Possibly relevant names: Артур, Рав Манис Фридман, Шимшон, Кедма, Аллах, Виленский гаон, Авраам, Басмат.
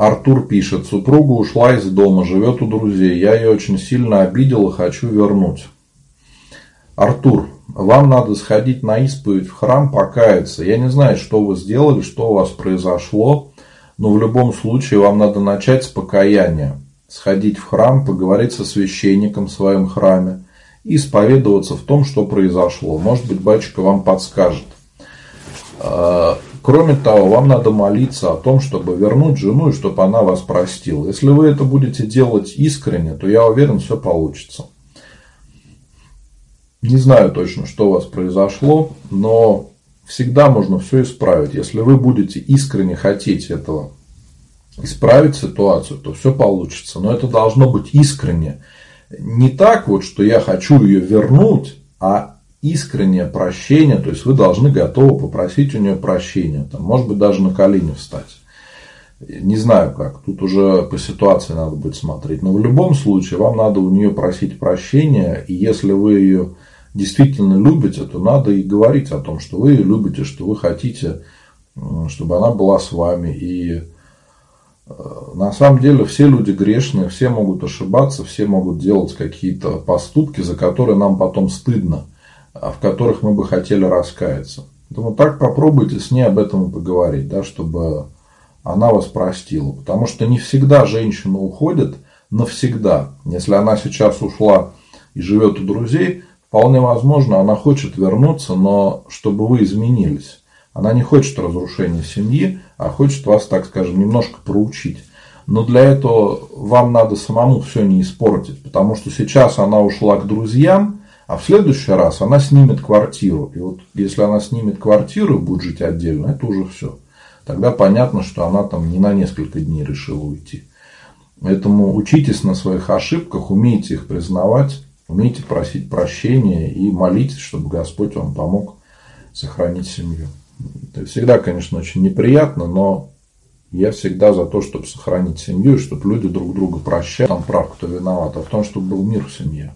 Артур пишет: супруга ушла из дома, живет у друзей. Я ее очень сильно обидел и хочу вернуть. Артур, вам надо сходить на исповедь в храм, покаяться. Я не знаю, что вы сделали, что у вас произошло, но в любом случае вам надо начать с покаяния. Сходить в храм, поговорить со священником в своем храме, исповедоваться в том, что произошло. Может быть, батюшка вам подскажет. Кроме того, вам надо молиться о том, чтобы вернуть жену и чтобы она вас простила. Если вы это будете делать искренне, то я уверен, все получится. Не знаю точно, что у вас произошло, но всегда можно все исправить. Если вы будете искренне хотеть этого, исправить ситуацию, то все получится. Но это должно быть искренне. Не так вот, что я хочу ее вернуть, а искреннее прощение, то есть вы должны готовы попросить у нее прощения, там, может быть, даже на колени встать. Не знаю как, тут уже по ситуации надо будет смотреть. Но в любом случае вам надо у нее просить прощения, и если вы ее действительно любите, то надо и говорить о том, что вы ее любите, что вы хотите, чтобы она была с вами. И на самом деле все люди грешные, все могут ошибаться, все могут делать какие-то поступки, за которые нам потом стыдно, в которых мы бы хотели раскаяться. Поэтому так попробуйте с ней об этом поговорить, да, чтобы она вас простила. Потому что не всегда женщина уходит навсегда. Если она сейчас ушла и живет у друзей, вполне возможно, она хочет вернуться, но чтобы вы изменились. Она не хочет разрушения семьи, а хочет вас, так скажем, немножко проучить. Но для этого вам надо самому все не испортить. Потому что сейчас она ушла к друзьям, а в следующий раз она снимет квартиру. И вот если она снимет квартиру и будет жить отдельно, это уже все. Тогда понятно, что она там не на несколько дней решила уйти. Поэтому учитесь на своих ошибках, умейте их признавать, умейте просить прощения и молитесь, чтобы Господь вам помог сохранить семью. Это всегда, конечно, очень неприятно, но я всегда за то, чтобы сохранить семью, чтобы люди друг друга прощали. Там прав, кто виноват, а в том, чтобы был мир в семье.